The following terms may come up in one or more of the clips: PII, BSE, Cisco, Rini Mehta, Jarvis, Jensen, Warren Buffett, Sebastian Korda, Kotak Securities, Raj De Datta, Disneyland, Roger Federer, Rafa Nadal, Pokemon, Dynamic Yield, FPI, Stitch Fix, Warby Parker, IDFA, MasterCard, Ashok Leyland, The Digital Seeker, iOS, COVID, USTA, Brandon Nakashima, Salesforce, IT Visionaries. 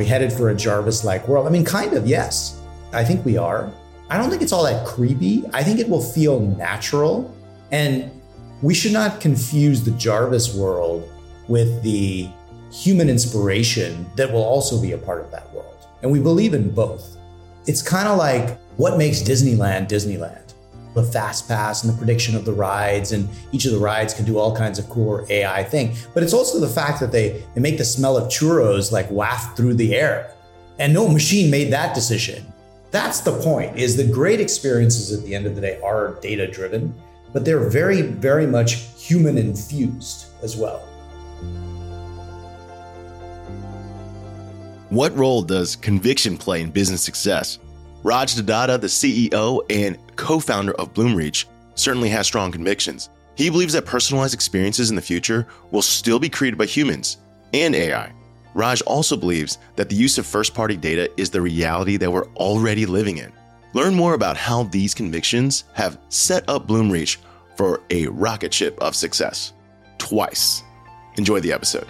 we headed for a Jarvis-like world? I mean, kind of, yes. I think we are. I don't think it's all that creepy. I think it will feel natural. And we should not confuse the Jarvis world with the human inspiration that will also be a part of that world. And we believe in both. It's kind of like what makes Disneyland, Disneyland? The fast pass and the prediction of the rides, and each of the rides can do all kinds of cool AI thing. But it's also the fact that they make the smell of churros like waft through the air. And no machine made that decision. That's the point, is the great experiences at the end of the day are data-driven, but they're very, very much human-infused as well. What role does conviction play in business success? Raj De Datta, the CEO and co-founder of Bloomreach, certainly has strong convictions. He believes that personalized experiences in the future will still be created by humans and AI. Raj also believes that the use of first-party data is the reality that we're already living in. Learn more about how these convictions have set up Bloomreach for a rocket ship of success. Twice. Enjoy the episode.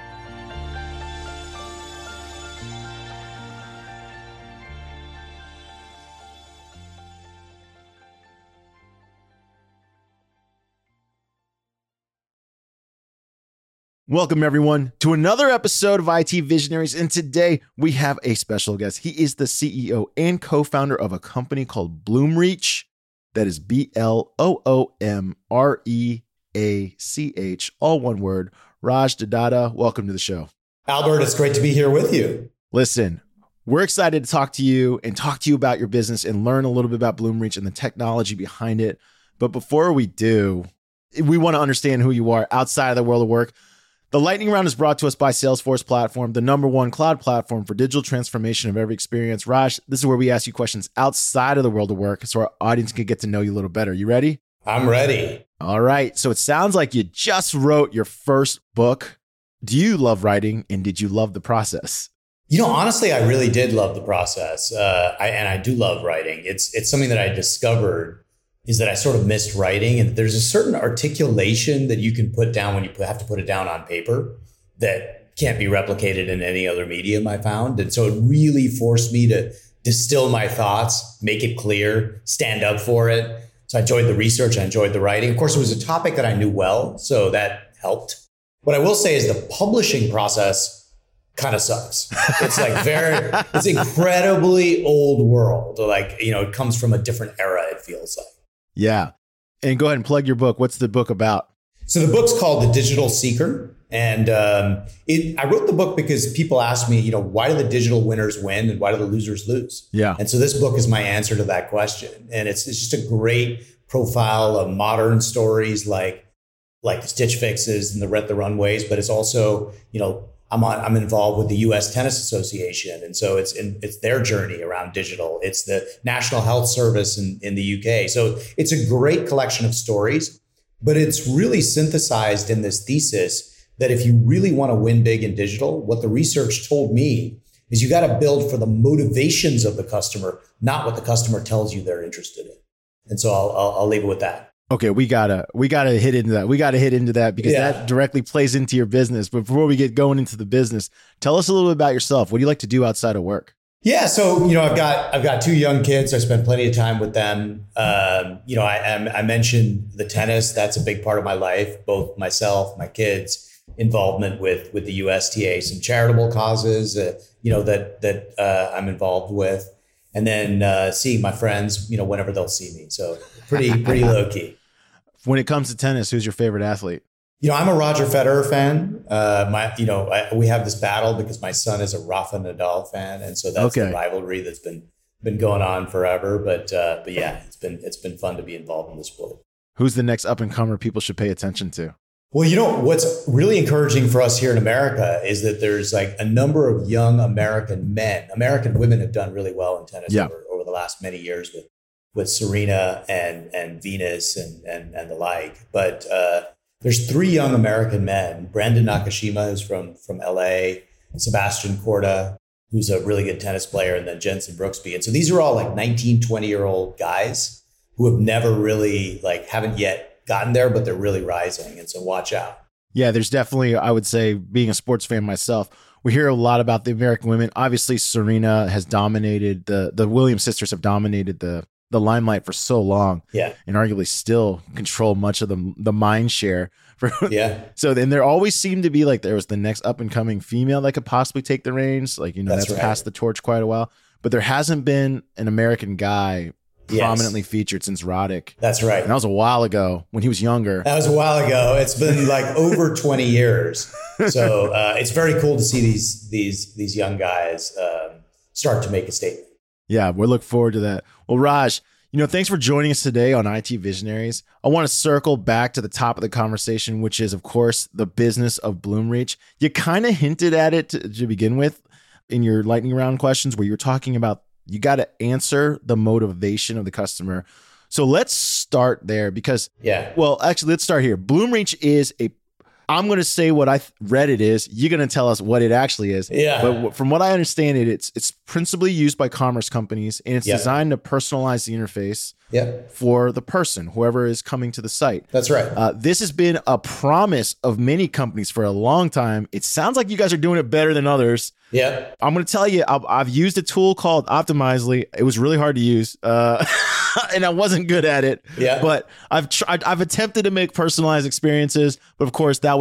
Welcome, everyone, to another episode of IT Visionaries, and today we have a special guest. He is the CEO and co-founder of a company called Bloomreach, that is B-L-O-O-M-R-E-A-C-H, all one word. Raj De Datta, welcome to the show. Albert, it's great to be here with you. Listen, we're excited to talk to you and talk to you about your business and learn a little bit about Bloomreach and the technology behind it. But before we do, we want to understand who you are outside of the world of work. The lightning round is brought to us by Salesforce Platform, the number one cloud platform for digital transformation of every experience. Raj, this is where we ask you questions outside of the world of work so our audience can get to know you a little better. You ready? I'm ready. All right. So it sounds like you just wrote your first book. Do you love writing, and did you love the process? You know, honestly, I really did love the process. I do love writing. It's something that I discovered is that I sort of missed writing, and there's a certain articulation that you can put down when you have to put it down on paper that can't be replicated in any other medium, I found. And so it really forced me to distill my thoughts, make it clear, stand up for it. So I enjoyed the research, I enjoyed the writing. Of course, it was a topic that I knew well, so that helped. What I will say is the publishing process kind of sucks. It's like it's incredibly old world. Like, you know, it comes from a different era, it feels like. Yeah. And go ahead and plug your book. What's the book about? So the book's called The Digital Seeker. And I wrote the book because people ask me, you know, why do the digital winners win and why do the losers lose? Yeah. And so this book is my answer to that question. And it's just a great profile of modern stories like the Stitch Fixes and the Rent the Runways. But it's also, you know, I'm involved with the U.S. Tennis Association, and so it's their journey around digital. It's the National Health Service in the U.K. So it's a great collection of stories, but it's really synthesized in this thesis that if you really want to win big in digital, what the research told me is you got to build for the motivations of the customer, not what the customer tells you they're interested in. And so I'll leave it with that. Okay, we gotta hit into that. We gotta hit into that because that directly plays into your business. But before we get going into the business, tell us a little bit about yourself. What do you like to do outside of work? Yeah, so you know, I've got two young kids. I spend plenty of time with them. You know, I mentioned the tennis. That's a big part of my life. Both myself, my kids, involvement with the USTA, some charitable causes. You know that I'm involved with, and then seeing my friends. You know, whenever they'll see me. So pretty low key. When it comes to tennis, who's your favorite athlete? You know, I'm a Roger Federer fan. We have this battle because my son is a Rafa Nadal fan, and so that's the rivalry that's been going on forever. But yeah, it's been fun to be involved in the sport. Who's the next up and comer people should pay attention to? Well, you know, what's really encouraging for us here in America is that there's like a number of young American men. American women have done really well in tennis over the last many years with Serena and Venus and the like. But there's three young American men, Brandon Nakashima, who's from LA, Sebastian Korda, who's a really good tennis player, and then Jensen Brooksby. And so these are all like 19, 20-year-old guys who have never really, like, haven't yet gotten there, but they're really rising. And so watch out. Yeah, there's definitely, I would say, being a sports fan myself, We hear a lot about the American women. Obviously, Serena has dominated the Williams sisters have dominated the limelight for so long, and arguably still control much of the mind share. So then there always seemed to be like there was the next up and coming female that could possibly take the reins. Like, you know, that's right. Passed the torch quite a while, but there hasn't been an American guy prominently featured since Roddick. That's right. And that was a while ago when he was younger. That was a while ago. It's been like over 20 years. So it's very cool to see these young guys start to make a statement. Yeah, we'll look forward to that. Well, Raj, you know, thanks for joining us today on IT Visionaries. I want to circle back to the top of the conversation, which is, of course, the business of Bloomreach. You kind of hinted at it to begin with in your lightning round questions where you were talking about you got to answer the motivation of the customer. So let's start there because, let's start here. Bloomreach is I'm going to say what I read it is. You're going to tell us what it actually is. Yeah. But from what I understand it, it's principally used by commerce companies, and it's designed to personalize the interface for the person, whoever is coming to the site. That's right. This has been a promise of many companies for a long time. It sounds like you guys are doing it better than others. Yeah. I'm going to tell you, I've used a tool called Optimizely. It was really hard to use. And I wasn't good at it, but I've tried, I've attempted to make personalized experiences, but of course that was,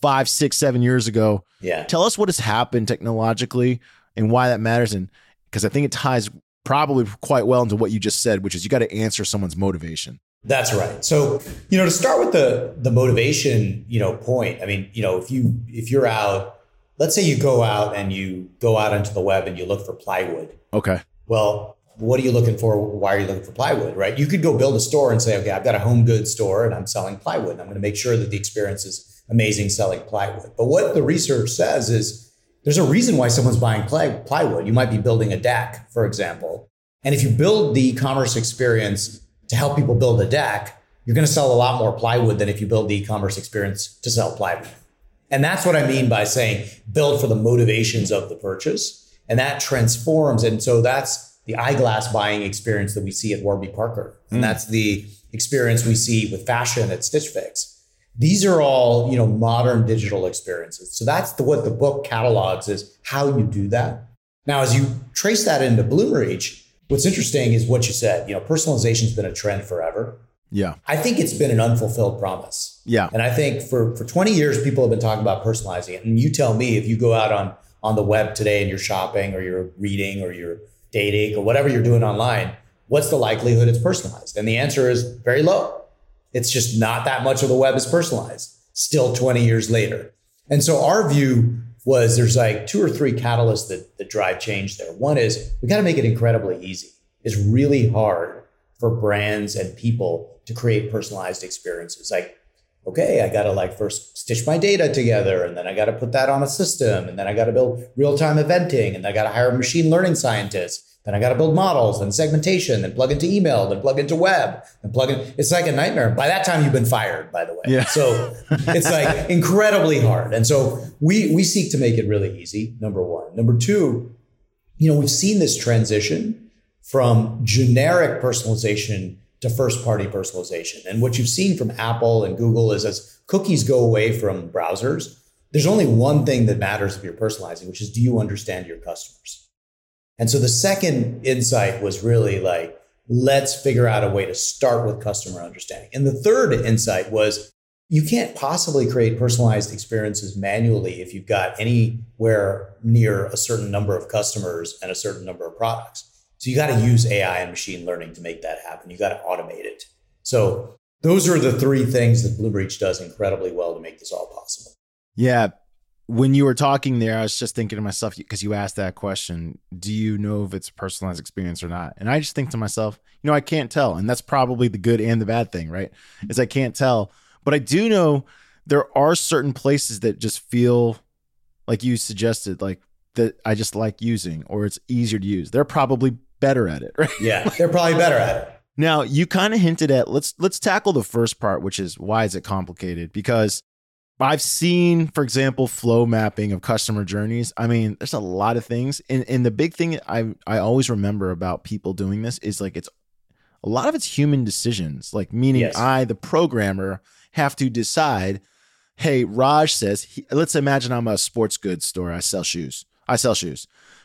5, 6, 7 years ago. Yeah. Tell us what has happened technologically and why that matters. And because I think it ties probably quite well into what you just said, which is you got to answer someone's motivation. That's right. So, to start with the motivation, point, I mean, if you're out, let's say you go out onto the web and you look for plywood. Okay. Well, what are you looking for? Why are you looking for plywood, right? You could go build a store and say, okay, I've got a home goods store and I'm selling plywood. And I'm going to make sure that the experience is amazing selling plywood. But what the research says is there's a reason why someone's buying plywood. You might be building a deck, for example. And if you build the e-commerce experience to help people build a deck, you're going to sell a lot more plywood than if you build the e-commerce experience to sell plywood. And that's what I mean by saying build for the motivations of the purchase. And that transforms. And so that's the eyeglass buying experience that we see at Warby Parker. And that's the experience we see with fashion at Stitch Fix. These are all, modern digital experiences. So that's what the book catalogs is how you do that. Now, as you trace that into Bloomreach, what's interesting is what you said, personalization's been a trend forever. Yeah. I think it's been an unfulfilled promise. Yeah. And I think for 20 years, people have been talking about personalizing it. And you tell me if you go out on the web today and you're shopping or you're reading or you're dating or whatever you're doing online, what's the likelihood it's personalized? And the answer is very low. It's just not that much of the web is personalized, still 20 years later. And so our view was there's like 2 or 3 catalysts that drive change there. One is we got to make it incredibly easy. It's really hard for brands and people to create personalized experiences. Like, okay, I got to first stitch my data together, and then I got to put that on a system, and then I got to build real-time eventing, and I got to hire machine learning scientists, then I got to build models, then segmentation, then plug into email, then plug into web, then plug in. It's like a nightmare. By that time, you've been fired, by the way. Yeah. So it's like incredibly hard. And so we seek to make it really easy, number one. Number two, we've seen this transition from generic personalization to first-party personalization. And what you've seen from Apple and Google is as cookies go away from browsers, there's only one thing that matters if you're personalizing, which is do you understand your customers? And so the second insight was really let's figure out a way to start with customer understanding. And the third insight was you can't possibly create personalized experiences manually if you've got anywhere near a certain number of customers and a certain number of products. So you got to use AI and machine learning to make that happen. You got to automate it. So those are the 3 things that Bloomreach does incredibly well to make this all possible. Yeah. When you were talking there, I was just thinking to myself, because you asked that question, do you know if it's a personalized experience or not? And I just think to myself, I can't tell. And that's probably the good and the bad thing, right? Is I can't tell. But I do know there are certain places that just feel like you suggested, that I just like using, or it's easier to use. They're probably better at it, right? Yeah, they're probably better at it. Now, you kind of hinted at let's tackle the first part, which is why is it complicated? Because I've seen, for example, flow mapping of customer journeys. I mean, there's a lot of things, and the big thing I always remember about people doing this is it's a lot of it's human decisions, meaning yes. I, the programmer, have to decide hey, Raj says, let's imagine I'm a sports goods store. I sell shoes.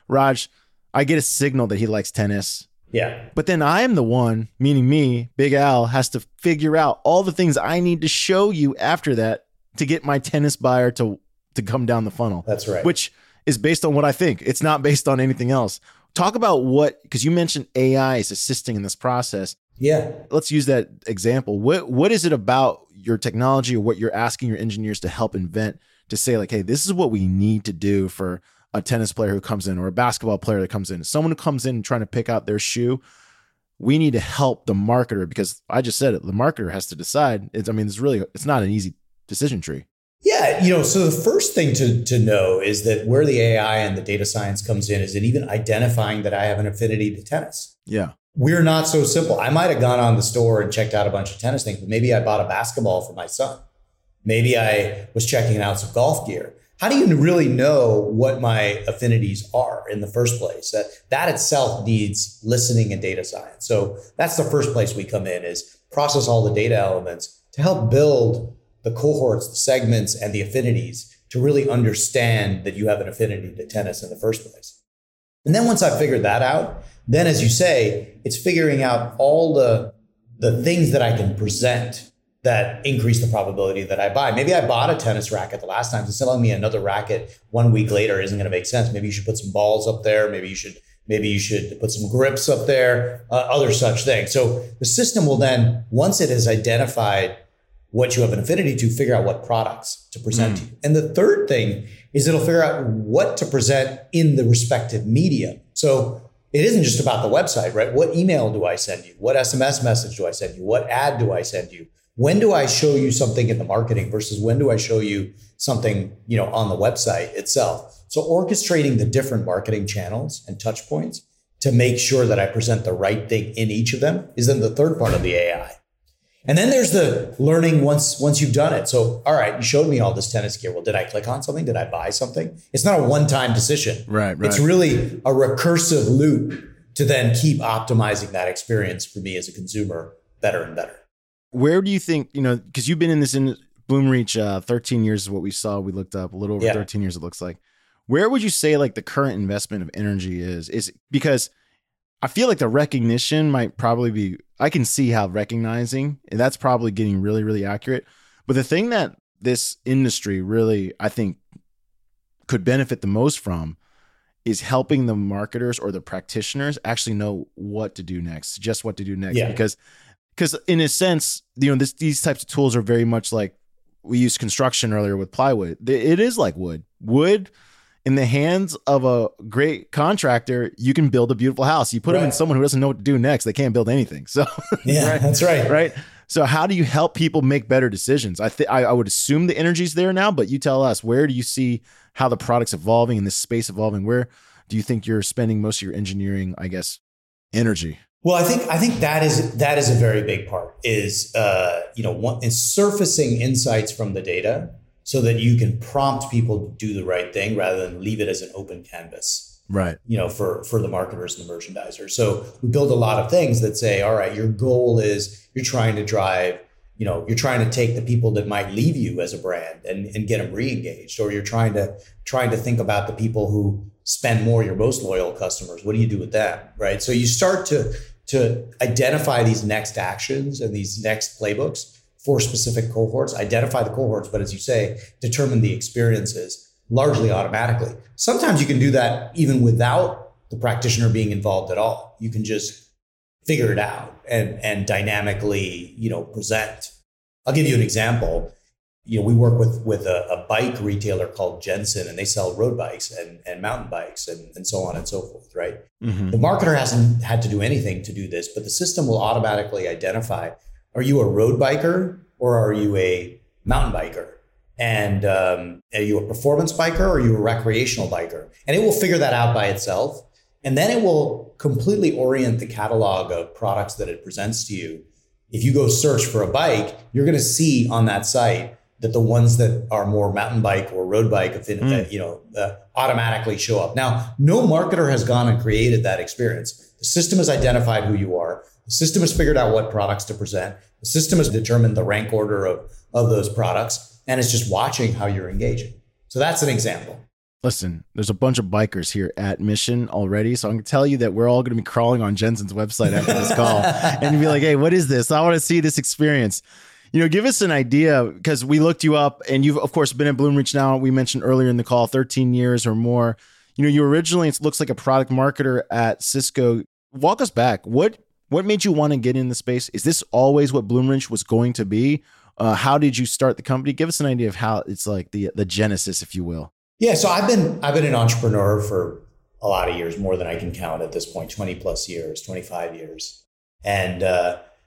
Raj, I get a signal that he likes tennis. Yeah. But then I am the one, meaning me, Big Al, has to figure out all the things I need to show you after that to get my tennis buyer to come down the funnel. That's right. Which is based on what I think. It's not based on anything else. Talk about what, because you mentioned AI is assisting in this process. Yeah. Let's use that example. What is it about your technology or what you're asking your engineers to help invent to say like, hey, this is what we need to do for a tennis player who comes in or a basketball player that comes in, someone who comes in trying to pick out their shoe. We need to help the marketer because I just said it, the marketer has to decide. It's not an easy decision tree. Yeah. So the first thing to know is that where the AI and the data science comes in is it even identifying that I have an affinity to tennis. Yeah. We're not so simple. I might have gone on the store and checked out a bunch of tennis things, but maybe I bought a basketball for my son. Maybe I was checking out some golf gear. How do you really know what my affinities are in the first place? That itself needs listening and data science. So that's the first place we come in is process all the data elements to help build the cohorts, the segments, and the affinities to really understand that you have an affinity to tennis in the first place. And then once I figured that out, then as you say, it's figuring out all the things that I can present that increase the probability that I buy. Maybe I bought a tennis racket the last time. It's selling me another racket 1 week later isn't going to make sense. Maybe you should put some balls up there. Maybe you should put some grips up there, other such things. So the system will then, once it has identified what you have an affinity to, figure out what products to present to you. And the third thing is it'll figure out what to present in the respective medium. So it isn't just about the website, right? What email do I send you? What SMS message do I send you? What ad do I send you? When do I show you something in the marketing versus when do I show you something, on the website itself? So orchestrating the different marketing channels and touch points to make sure that I present the right thing in each of them is then the third part of the AI. And then there's the learning once you've done it. So, all right, you showed me all this tennis gear. Well, did I click on something? Did I buy something? It's not a one-time decision. Right. It's really a recursive loop to then keep optimizing that experience for me as a consumer better and better. Where do you think, because you've been in this in Bloomreach, 13 years is what we saw. We looked up a little over 13 years, it looks like. Where would you say like the current investment of energy is? Is because I feel like the recognition might probably be, I can see how recognizing, and that's probably getting really, really accurate. But the thing that this industry really, I think, could benefit the most from is helping the marketers or the practitioners actually know what to do next, suggest what to do next. Yeah. Because in a sense, these types of tools are very much like we used construction earlier with plywood. It is like wood. Wood in the hands of a great contractor, you can build a beautiful house. You put them in someone who doesn't know what to do next, they can't build anything. So yeah, right? That's right. Right. So how do you help people make better decisions? I would assume the energy's there now, but you tell us, where do you see how the product's evolving and this space evolving? Where do you think you're spending most of your engineering, I guess, energy? Well, I think that is a very big part is, is surfacing insights from the data so that you can prompt people to do the right thing rather than leave it as an open canvas, right? For the marketers and the merchandisers. So we build a lot of things that say, all right, your goal is you're trying to drive, you're trying to take the people that might leave you as a brand and get them re-engaged, or you're trying to think about the people who spend more, your most loyal customers. What do you do with that, right? So you start to identify these next actions and these next playbooks for specific cohorts, identify the cohorts, but as you say, determine the experiences largely automatically. Sometimes you can do that even without the practitioner being involved at all. You can just figure it out and dynamically, present. I'll give you an example. We work with a bike retailer called Jensen, and they sell road bikes and mountain bikes and so on and so forth, right? Mm-hmm. The marketer hasn't had to do anything to do this, but the system will automatically identify, are you a road biker or are you a mountain biker? And are you a performance biker or are you a recreational biker? And it will figure that out by itself. And then it will completely orient the catalog of products that it presents to you. If you go search for a bike, you're going to see on that site that the ones that are more mountain bike or road bike, automatically show up. Now, no marketer has gone and created that experience. The system has identified who you are. The system has figured out what products to present. The system has determined the rank order of those products. and it's just watching how you're engaging. So that's an example. Listen, there's a bunch of bikers here at Mission already, so I can tell you that we're all going to be crawling on Jensen's website after this call and be like, hey, what is this? I want to see this experience. You know, give us an idea, because we looked you up and you've, of course, been at Bloomreach now. We mentioned earlier in the call, 13 years or more. You know, you originally, it looks like a product marketer at Cisco. Walk us back. What made you want to get in the space? Is this always what Bloomreach was going to be? How did you start the company? Give us an idea of how it's like the genesis, if you will. Yeah, so I've been an entrepreneur for a lot of years, more than I can count at this point, 20 plus years, 25 years. And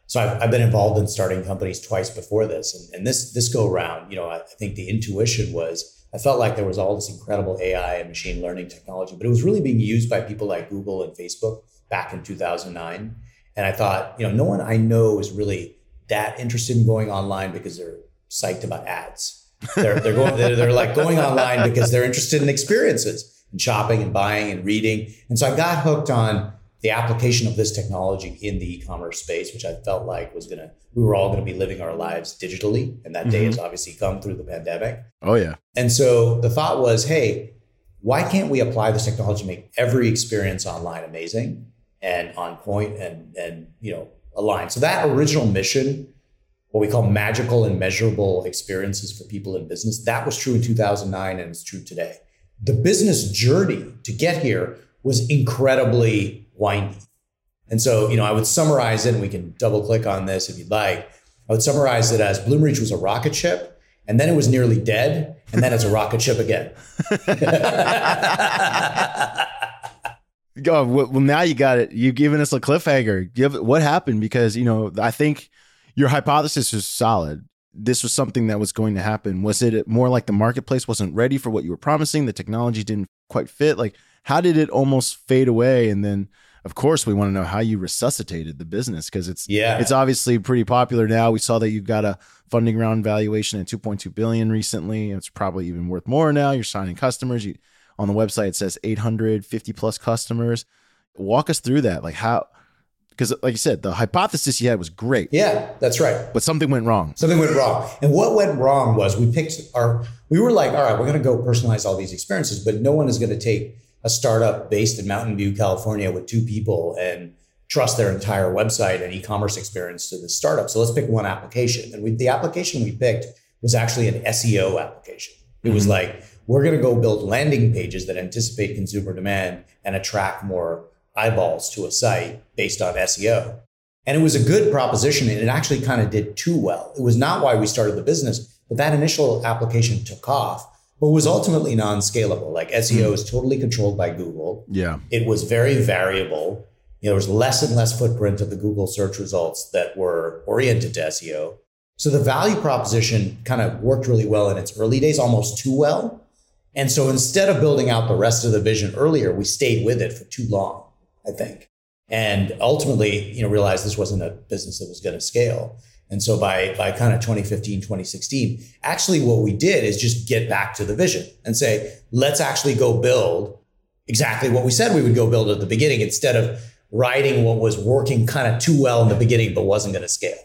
so I've been involved in starting companies twice before this. And this go round, you know, I think the intuition was, I felt like there was all this incredible AI and machine learning technology, but it was really being used by people like Google and Facebook back in 2009. And I thought, you know, no one I know is really that interested in going online because they're psyched about ads. they're going online because they're interested in experiences and shopping and buying and reading. And so I got hooked on the application of this technology in the e-commerce space, which I felt like was we were all going to be living our lives digitally. And that day has obviously come through the pandemic. Oh yeah. And so the thought was, hey, why can't we apply this technology to make every experience online amazing and on point and you know, aligned? So that original mission, what we call magical and measurable experiences for people in business, that was true in 2009 and it's true today. The business journey to get here was incredibly windy. And so, you know, I would summarize it, and we can double click on this if you'd like. I would summarize it as Bloomreach was a rocket ship, and then it was nearly dead, and then it's a rocket ship again. God, well, now you got it. You've given us a cliffhanger. What happened? Because, you know, I think your hypothesis is solid. This was something that was going to happen. Was it more like the marketplace wasn't ready for what you were promising? The technology didn't quite fit? Like, how did it almost fade away? And then, of course, we want to know how you resuscitated the business, because it's obviously pretty popular now. We saw that you've got a funding round valuation at $2.2 billion recently. It's probably even worth more now. You're signing customers. On the website, it says 850 plus customers. Walk us through that. Like, how... Because like you said, the hypothesis you had was great. Yeah, that's right. But something went wrong. And what went wrong was we were like, all right, we're going to go personalize all these experiences, but no one is going to take a startup based in Mountain View, California with two people and trust their entire website and e-commerce experience to the startup. So let's pick one application. And the application we picked was actually an SEO application. It was like, we're going to go build landing pages that anticipate consumer demand and attract more eyeballs to a site based on SEO. And it was a good proposition, and it actually kind of did too well. It was not why we started the business, but that initial application took off, but was ultimately non-scalable. Like, SEO is totally controlled by Google. Yeah. It was very variable. You know, there was less and less footprint of the Google search results that were oriented to SEO. So the value proposition kind of worked really well in its early days, almost too well. And so instead of building out the rest of the vision earlier, we stayed with it for too long, I think. And ultimately, you know, realized this wasn't a business that was going to scale. And so by kind of 2015, 2016, actually what we did is just get back to the vision and say, let's actually go build exactly what we said we would go build at the beginning, instead of riding what was working kind of too well in the beginning, but wasn't going to scale.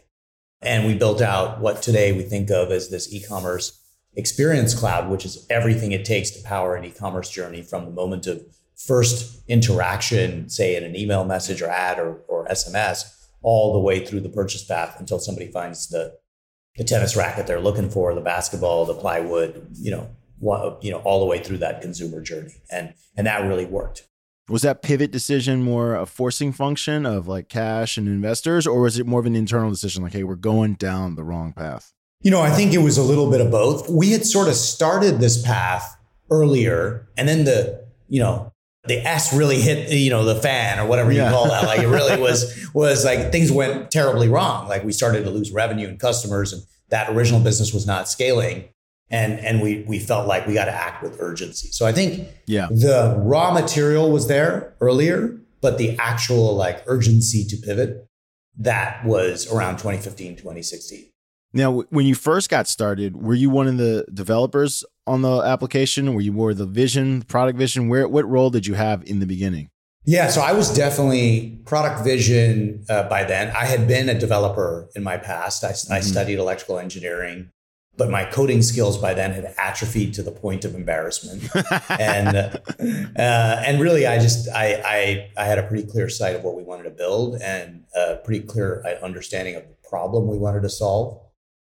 And we built out what today we think of as this e-commerce experience cloud, which is everything it takes to power an e-commerce journey from the moment of first interaction, say in an email message or ad or SMS, all the way through the purchase path until somebody finds the tennis racket they're looking for, the basketball, the plywood, you know, all the way through that consumer journey. And that really worked. Was that pivot decision more a forcing function of like cash and investors, or was it more of an internal decision like, hey, we're going down the wrong path? You know, I think it was a little bit of both. We had sort of started this path earlier, and then the S really hit, you know, the fan or whatever you call that. Like, it really was like things went terribly wrong. Like, we started to lose revenue and customers, and that original business was not scaling. And we felt like we got to act with urgency. So I think the raw material was there earlier, but the actual like urgency to pivot, that was around 2015, 2016. Now, when you first got started, were you one of the developers on the application? Were you more the vision, product vision? What role did you have in the beginning? Yeah, so I was definitely product vision by then. I had been a developer in my past. I studied electrical engineering. But my coding skills by then had atrophied to the point of embarrassment. And really, I had a pretty clear sight of what we wanted to build and a pretty clear understanding of the problem we wanted to solve.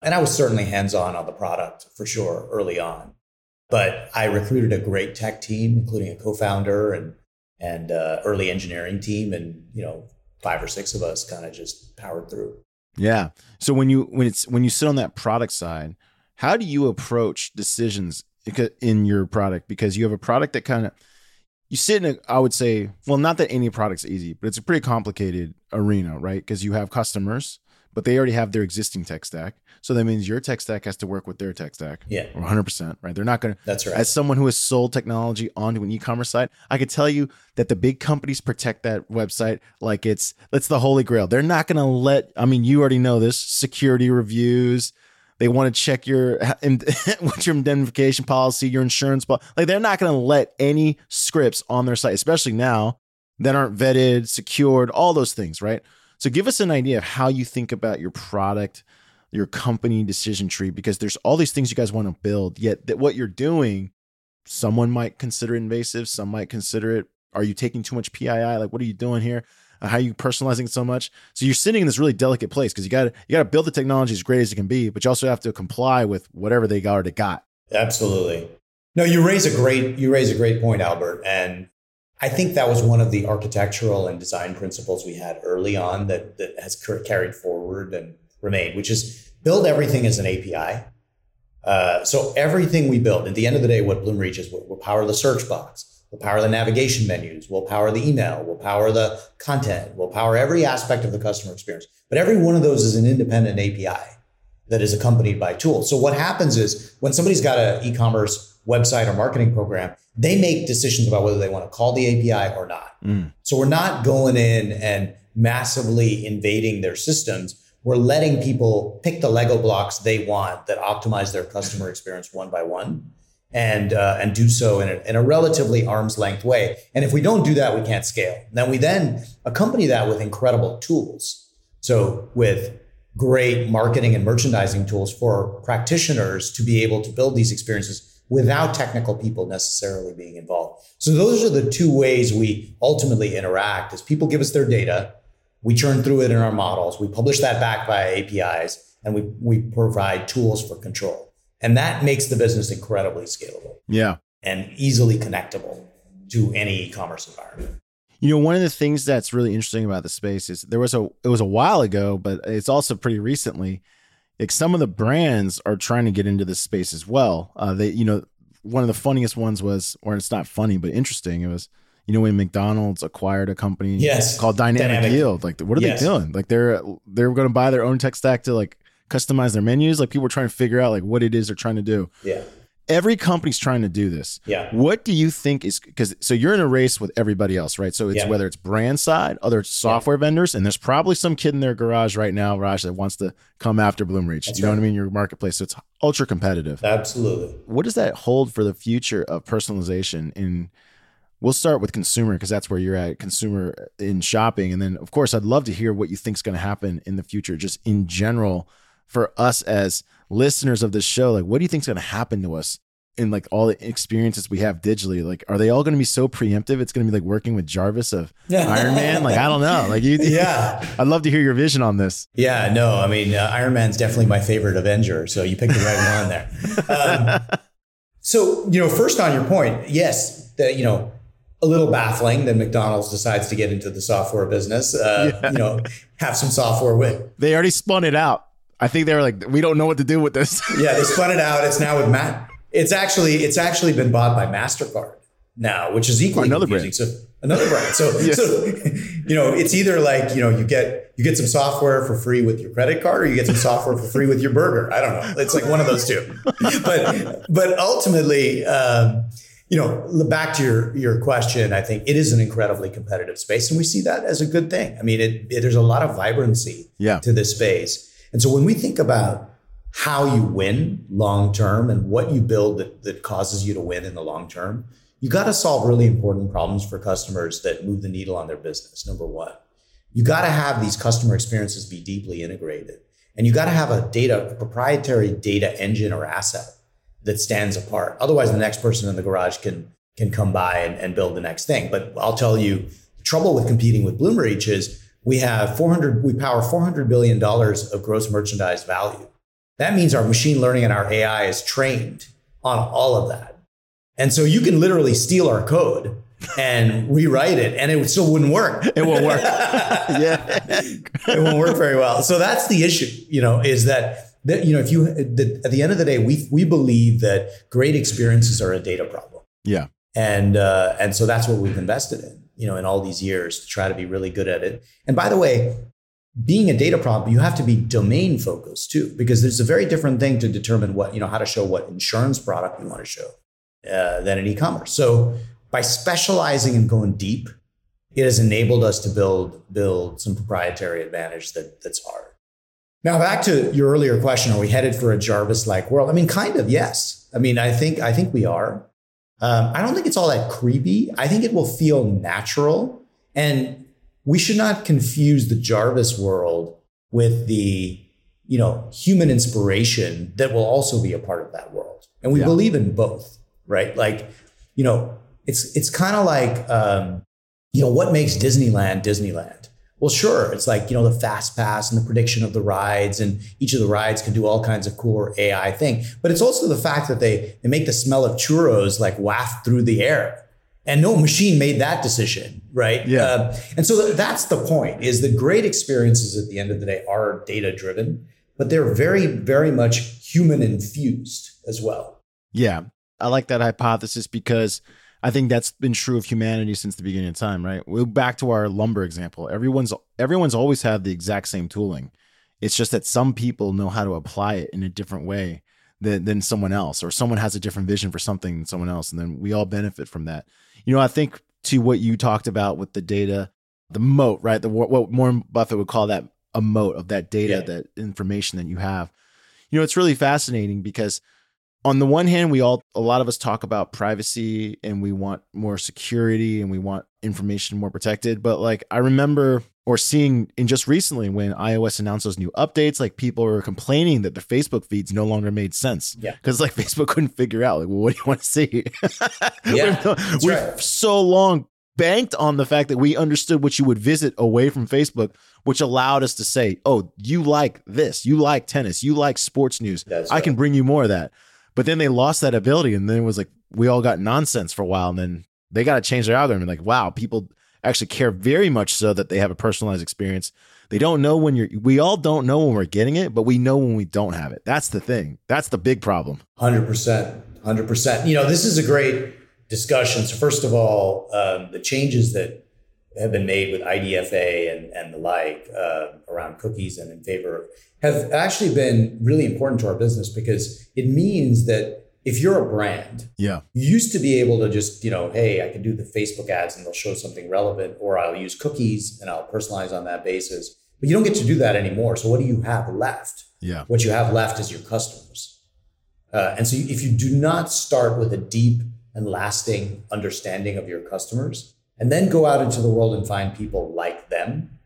And I was certainly hands-on on the product for sure early on. But I recruited a great tech team, including a co-founder and early engineering team. And, you know, 5 or 6 of us kind of just powered through. Yeah. So when you sit on that product side, how do you approach decisions in your product? Because you have a product that kind of, you sit in a, I would say, well, not that any product's easy, but it's a pretty complicated arena, right? Because you have customers, but they already have their existing tech stack. So that means your tech stack has to work with their tech stack. Yeah. 100%, right? They're not going to, that's right. As someone who has sold technology onto an e-commerce site, I could tell you that the big companies protect that website like it's the holy grail. They're not going to let, I mean, you already know this, security reviews. They want to check what's your indemnification policy, your insurance policy. Like they're not going to let any scripts on their site, especially now that aren't vetted, secured, all those things, right? So give us an idea of how you think about your product, your company decision tree, because there's all these things you guys want to build, yet that what you're doing, someone might consider it invasive. Some might consider it, are you taking too much PII? Like, what are you doing here? How are you personalizing it so much? So you're sitting in this really delicate place because you got to build the technology as great as it can be, but you also have to comply with whatever they already got. Absolutely. No, you raise a great point, Albert. And I think that was one of the architectural and design principles we had early on that has carried forward and remained, which is build everything as an API. So everything we build, at the end of the day, what Bloomreach is, we'll power the search box, we'll power the navigation menus, we'll power the email, we'll power the content, we'll power every aspect of the customer experience. But every one of those is an independent API that is accompanied by tools. So what happens is when somebody's got an e-commerce website or marketing program, they make decisions about whether they want to call the API or not. Mm. So we're not going in and massively invading their systems. We're letting people pick the Lego blocks they want that optimize their customer experience one by one and do so in a relatively arm's length way. And if we don't do that, we can't scale. Now we then accompany that with incredible tools. So with great marketing and merchandising tools for practitioners to be able to build these experiences without technical people necessarily being involved. So those are the two ways we ultimately interact is people give us their data, we churn through it in our models, we publish that back via APIs, and we provide tools for control. And that makes the business incredibly scalable. Yeah. And easily connectable to any e-commerce environment. You know, one of the things that's really interesting about the space is it was a while ago, but it's also pretty recently. Like some of the brands are trying to get into this space as well. One of the funniest ones was, or it's not funny, but interesting. It was, you know, when McDonald's acquired a company called Dynamic Yield, like what are they doing? Like they're going to buy their own tech stack to like customize their menus. Like people are trying to figure out like what it is they're trying to do. Yeah. Every company's trying to do this. Yeah. What do you think is, because so you're in a race with everybody else, right? So it's whether it's brand side, other software vendors, and there's probably some kid in their garage right now, Raj, that wants to come after Bloomreach. That's you know what I mean? Your marketplace. So it's ultra competitive. Absolutely. What does that hold for the future of personalization? And we'll start with consumer because that's where you're at, consumer in shopping. And then, of course, I'd love to hear what you think is going to happen in the future, just in general for us as listeners of this show, like what do you think is going to happen to us in like all the experiences we have digitally? Like, are they all going to be so preemptive? It's going to be like working with Jarvis of Iron Man. Like, I don't know. Like, I'd love to hear your vision on this. Yeah, no, I mean, Iron Man's definitely my favorite Avenger. So you picked the right one there. So, you know, first on your point, yes, that, you know, a little baffling that McDonald's decides to get into the software business, you know, have some software with. They already spun it out. I think they were like, we don't know what to do with this. Yeah, they spun it out. It's now with Matt. It's actually been bought by MasterCard now, which is equally another confusing. Brand. So another brand. So, So you know, it's either like, you know, you get some software for free with your credit card, or you get some software for free with your burger. I don't know. It's like one of those two. But ultimately, you know, back to your question, I think it is an incredibly competitive space, and we see that as a good thing. I mean, there's a lot of vibrancy to this space. And so when we think about how you win long term and what you build that causes you to win in the long term, you got to solve really important problems for customers that move the needle on their business. Number one, you got to have these customer experiences be deeply integrated. And you got to have a proprietary data engine or asset that stands apart. Otherwise, the next person in the garage can come by and build the next thing. But I'll tell you, the trouble with competing with Bloomreach is we have we power $400 billion of gross merchandise value. That means our machine learning and our AI is trained on all of that. And so you can literally steal our code and rewrite it, and it still wouldn't work. It won't work. Yeah, it won't work very well. So that's the issue, is that at the end of the day, we believe that great experiences are a data problem. Yeah, and so that's what we've invested in, in all these years to try to be really good at it. And by the way, being a data problem, you have to be domain focused too, because there's a very different thing to determine what how to show what insurance product you want to show than in e-commerce. So by specializing and going deep, it has enabled us to build some proprietary advantage that's hard. Now, back to your earlier question, are we headed for a Jarvis-like world? I mean, kind of, yes. I mean, I think we are. I don't think it's all that creepy. I think it will feel natural. And we should not confuse the Jarvis world with the, human inspiration that will also be a part of that world. And we believe in both, right? Like, it's kind of like, what makes Disneyland, Disneyland? Well, sure. It's like, the fast pass and the prediction of the rides, and each of the rides can do all kinds of cool AI thing. But it's also the fact that they make the smell of churros like waft through the air, and no machine made that decision. Right. Yeah. And so that's the point, is the great experiences at the end of the day are data driven, but they're very, very much human infused as well. Yeah. I like that hypothesis because I think that's been true of humanity since the beginning of time, right? We're back to our lumber example. Everyone's always had the exact same tooling. It's just that some people know how to apply it in a different way than someone else, or someone has a different vision for something than someone else. And then we all benefit from that. I think to what you talked about with the data, the moat, right? What Warren Buffett would call that a moat of that data, that information that you have. It's really fascinating because on the one hand, a lot of us talk about privacy and we want more security and we want information more protected. But like I remember seeing in just recently when iOS announced those new updates, like people were complaining that their Facebook feeds no longer made sense. Yeah. Because like Facebook couldn't figure out, like, well, what do you want to see? Yeah, we've so long banked on the fact that we understood what you would visit away from Facebook, which allowed us to say, oh, you like this, you like tennis, you like sports news. That's right. I can bring you more of that. But then they lost that ability, and then it was like we all got nonsense for a while, and then they got to change their algorithm. And like, wow, people actually care very much so that they have a personalized experience. They don't know when we all don't know when we're getting it, but we know when we don't have it. That's the thing. That's the big problem. 100%. This is a great discussion. So first of all, the changes that have been made with IDFA and the like around cookies and in favor have actually been really important to our business, because it means that if you're a brand, you used to be able to just, hey, I can do the Facebook ads and they'll show something relevant, or I'll use cookies and I'll personalize on that basis. But you don't get to do that anymore. So what do you have left? Yeah. What you have left is your customers. And so if you do not start with a deep and lasting understanding of your customers, and then go out into the world and find people like them,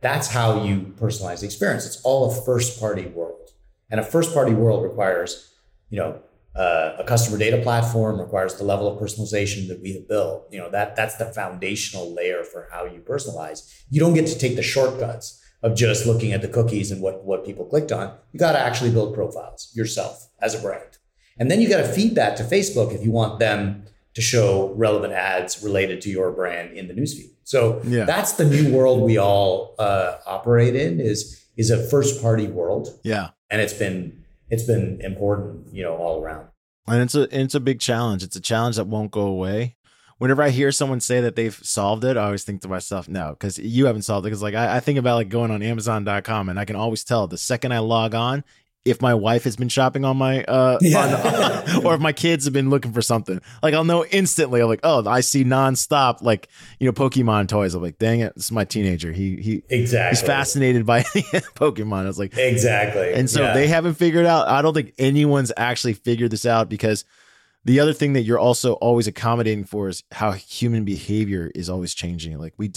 that's how you personalize the experience. It's all a first-party world. And a first-party world requires, a customer data platform, requires the level of personalization that we have built. That's the foundational layer for how you personalize. You don't get to take the shortcuts of just looking at the cookies and what people clicked on. You got to actually build profiles yourself as a brand. And then you got to feed that to Facebook if you want them to show relevant ads related to your brand in the newsfeed. So that's the new world we all operate in, is a first party world. Yeah. And it's been important, all around. And it's a big challenge. It's a challenge that won't go away. Whenever I hear someone say that they've solved it, I always think to myself, no, because you haven't solved it. Because like I think about like going on Amazon.com, and I can always tell the second I log on if my wife has been shopping on my, or if my kids have been looking for something. Like I'll know instantly. I'm like, oh, I see nonstop, like, Pokemon toys. I'm like, dang it, this is my teenager. He's fascinated by Pokemon. I was like, exactly. And so they haven't figured out. I don't think anyone's actually figured this out, because the other thing that you're also always accommodating for is how human behavior is always changing. Like we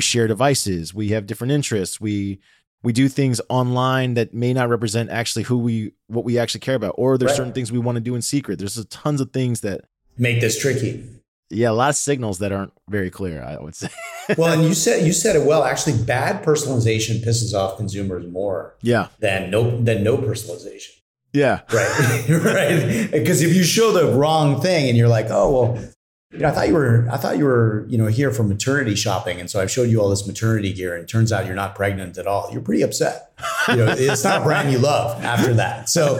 share devices, we have different interests, we we do things online that may not represent actually who we, what we actually care about, or there's certain things we want to do in secret. There's tons of things that make this tricky. Yeah, a lot of signals that aren't very clear, I would say. Well, and you said it well. Actually, bad personalization pisses off consumers more than no personalization. Yeah. Right. Right. Because if you show the wrong thing and you're like, oh, well, you know, I thought you were, you know, here for maternity shopping. And so I've showed you all this maternity gear, and it turns out you're not pregnant at all. You're pretty upset. You know, it's not a brand you love after that. So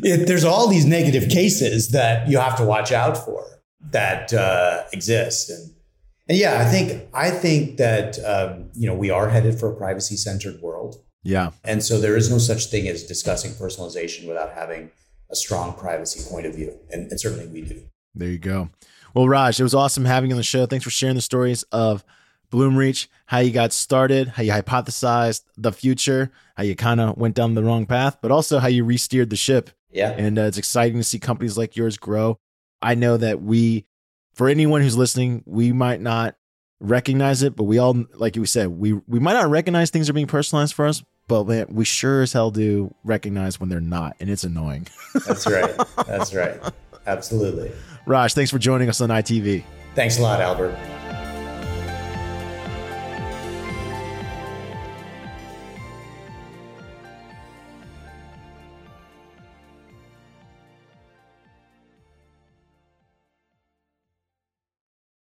there's all these negative cases that you have to watch out for that exist. And yeah, I think that, you know, we are headed for a privacy-centered world. Yeah. And so there is no such thing as discussing personalization without having a strong privacy point of view. And certainly we do. There you go. Well, Raj, it was awesome having you on the show. Thanks for sharing the stories of Bloomreach, how you got started, how you hypothesized the future, how you kind of went down the wrong path, but also how you re-steered the ship. Yeah. And it's exciting to see companies like yours grow. I know that for anyone who's listening, we might not recognize it, but we all, like you said, we might not recognize things are being personalized for us, but man, we sure as hell do recognize when they're not, and it's annoying. That's right. That's right. Absolutely. Raj, thanks for joining us on ITV. Thanks a lot, Albert.